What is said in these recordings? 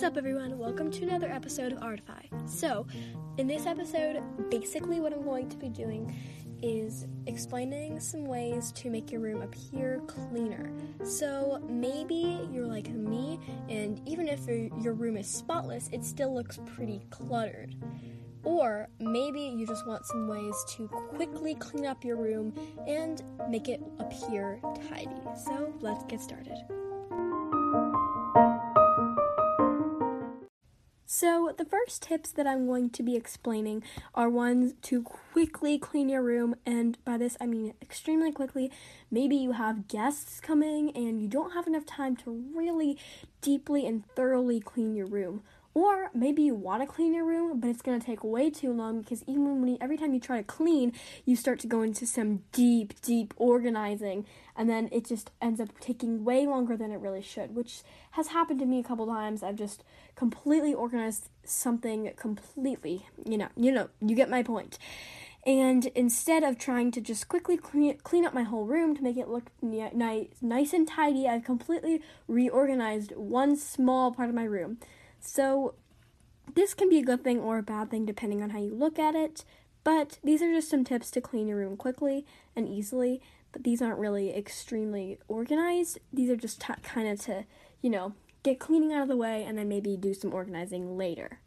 What's up, everyone? Welcome to another episode of Artify. So, in this episode, basically what I'm going to be doing is explaining some ways to make your room appear cleaner. So, maybe you're like me, and even if your room is spotless, it still looks pretty cluttered. Or maybe you just want some ways to quickly clean up your room and make it appear tidy. So, let's get started. So the first tips that I'm going to be explaining are ones to quickly clean your room, and by this I mean extremely quickly. Maybe you have guests coming and you don't have enough time to really deeply and thoroughly clean your room. Or maybe you want to clean your room, but it's going to take way too long because every time you try to clean, you start to go into some deep organizing, and then it just ends up taking way longer than it really should, which has happened to me a couple times. I've just completely organized something completely, you get my point. And instead of trying to just quickly clean up my whole room to make it look nice and tidy, I've completely reorganized one small part of my room. So this can be a good thing or a bad thing depending on how you look at it, but these are just some tips to clean your room quickly and easily, but these aren't really extremely organized. These are just kind of to, get cleaning out of the way and then maybe do some organizing later.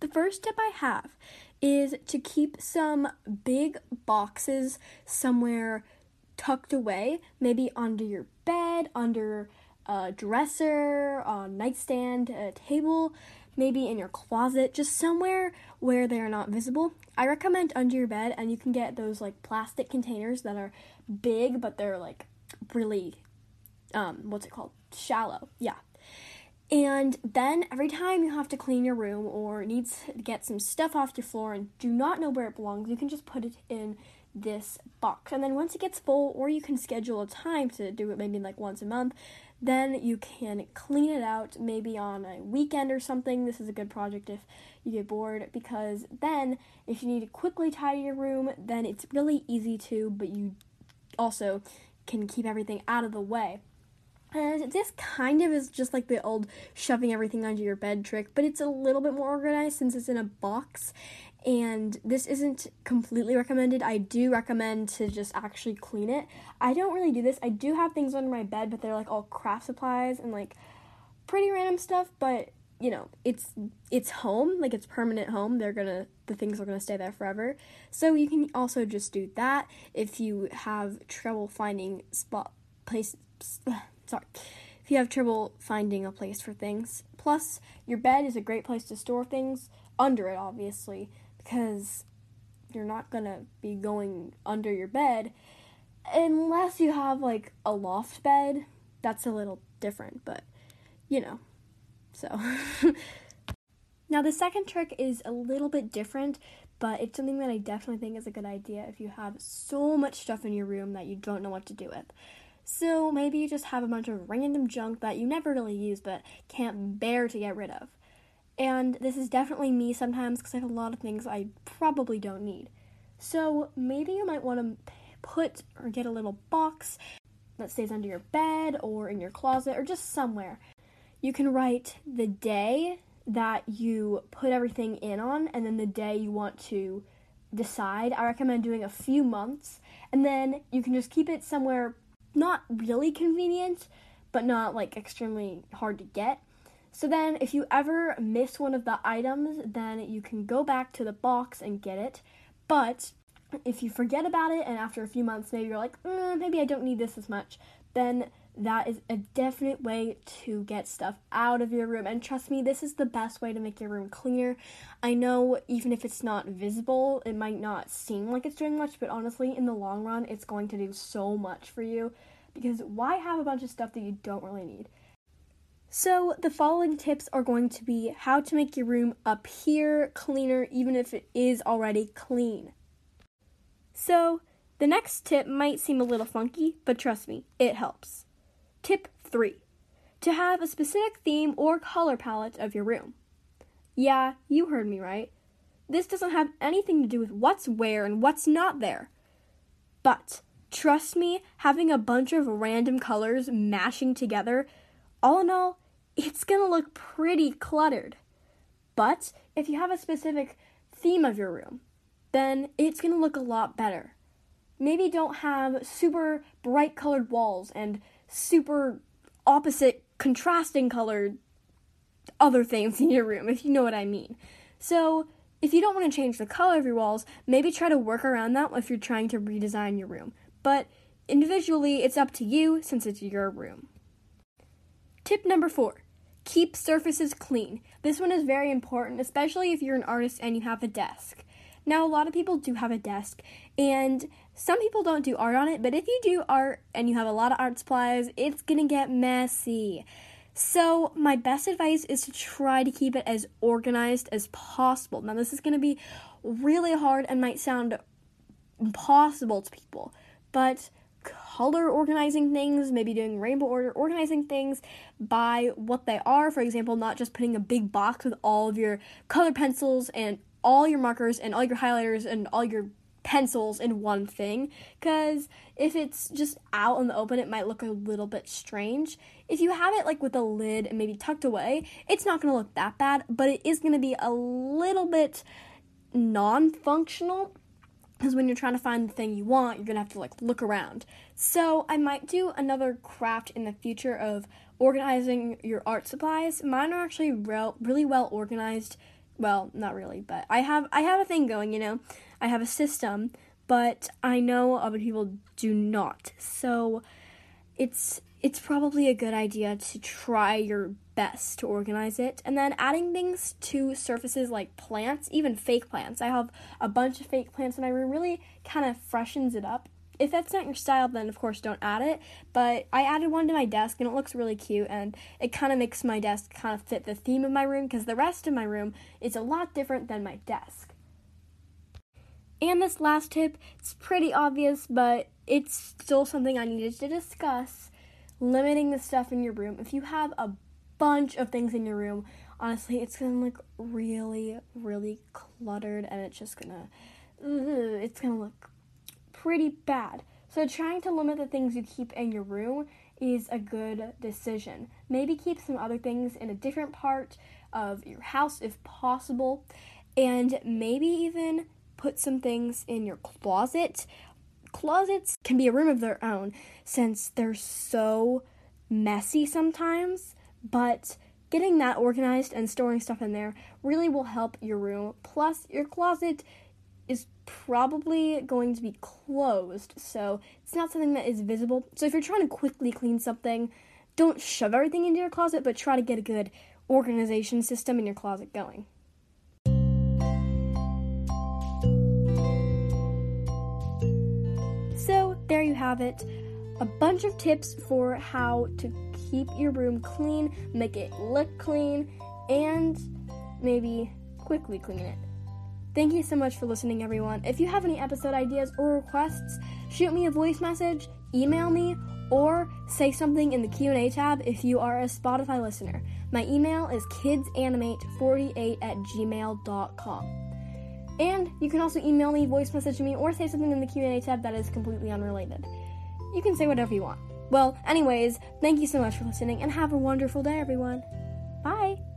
The first tip I have is to keep some big boxes somewhere tucked away, maybe under your bed, under a dresser, a nightstand, a table, maybe in your closet, just somewhere where they are not visible. I recommend under your bed, and you can get those like plastic containers that are big, but they're like really, shallow, yeah. And then every time you have to clean your room or need to get some stuff off your floor and do not know where it belongs, you can just put it in this box. And then once it gets full, or you can schedule a time to do it maybe like once a month, then you can clean it out maybe on a weekend or something. This is a good project if you get bored, because then if you need to quickly tidy your room, then it's really easy to, but you also can keep everything out of the way. And this kind of is just like the old shoving everything under your bed trick, but it's a little bit more organized since it's in a box. And this isn't completely recommended. I do recommend to just actually clean it. I don't really do this. I do have things under my bed, but they're like all craft supplies and like pretty random stuff, but it's home, like it's permanent home. The things are gonna stay there forever. So you can also just do that if you have trouble finding if you have trouble finding a place for things. Plus, your bed is a great place to store things under it, obviously, because you're not gonna be going under your bed unless you have like a loft bed. That's a little different, but so. Now the second trick is a little bit different, but it's something that I definitely think is a good idea if you have so much stuff in your room that you don't know what to do with. So maybe you just have a bunch of random junk that you never really use but can't bear to get rid of. And this is definitely me sometimes because I have a lot of things I probably don't need. So maybe you might want to put or get a little box that stays under your bed or in your closet or just somewhere. You can write the day that you put everything in on and then the day you want to decide. I recommend doing a few months, and then you can just keep it somewhere not really convenient, but not like extremely hard to get. So then if you ever miss one of the items, then you can go back to the box and get it. But if you forget about it and after a few months maybe you're like, maybe I don't need this as much, then that is a definite way to get stuff out of your room. And trust me, this is the best way to make your room cleaner. I know even if it's not visible, it might not seem like it's doing much, but honestly, in the long run, it's going to do so much for you, because why have a bunch of stuff that you don't really need? So the following tips are going to be how to make your room appear cleaner even if it is already clean. So the next tip might seem a little funky, but trust me, it helps. Tip 3. To have a specific theme or color palette of your room. Yeah, you heard me right. This doesn't have anything to do with what's where and what's not there. But trust me, having a bunch of random colors mashing together, all in all, it's going to look pretty cluttered. But if you have a specific theme of your room, then it's going to look a lot better. Maybe don't have super bright colored walls and super opposite contrasting colored other things in your room, if you know what I mean. So if you don't want to change the color of your walls, maybe try to work around that if you're trying to redesign your room. But individually, it's up to you since it's your room. Tip number 4, keep surfaces clean. This one is very important, especially if you're an artist and you have a desk. Now, a lot of people do have a desk, and some people don't do art on it, but if you do art and you have a lot of art supplies, it's going to get messy. So my best advice is to try to keep it as organized as possible. Now, this is going to be really hard and might sound impossible to people, but color organizing things, maybe doing rainbow order, organizing things by what they are. For example, not just putting a big box with all of your color pencils and all your markers and all your highlighters and all your pencils in one thing, because if it's just out in the open, it might look a little bit strange. If you have it like with a lid and maybe tucked away, it's not going to look that bad, but it is going to be a little bit non-functional, because when you're trying to find the thing you want, you're going to have to like look around. So I might do another craft in the future of organizing your art supplies. Mine are actually really well organized. Well, not really, but I have a thing going, you know. I have a system, but I know other people do not. So it's probably a good idea to try your best to organize it. And then adding things to surfaces like plants, even fake plants. I have a bunch of fake plants in my room, really kind of freshens it up. If that's not your style, then of course don't add it. But I added one to my desk and it looks really cute, and it kind of makes my desk kind of fit the theme of my room, because the rest of my room is a lot different than my desk. And this last tip, it's pretty obvious, but it's still something I needed to discuss. Limiting the stuff in your room. If you have a bunch of things in your room, honestly, it's going to look really, really cluttered, and it's just going to, look pretty bad. So trying to limit the things you keep in your room is a good decision. Maybe keep some other things in a different part of your house if possible, and maybe even put some things in your closet. Closets can be a room of their own since they're so messy sometimes, but getting that organized and storing stuff in there really will help your room. Plus, your closet is probably going to be closed, so it's not something that is visible. So if you're trying to quickly clean something, don't shove everything into your closet, but try to get a good organization system in your closet going. There you have it, a bunch of tips for how to keep your room clean, make it look clean, and maybe quickly clean it. Thank you so much for listening, everyone. If you have any episode ideas or requests, shoot me a voice message, email me, or say something in the Q&A tab if you are a Spotify listener. My email is kidsanimate48@gmail.com. And you can also email me, voice message me, or say something in the Q&A tab that is completely unrelated. You can say whatever you want. Well, anyways, thank you so much for listening, and have a wonderful day, everyone. Bye!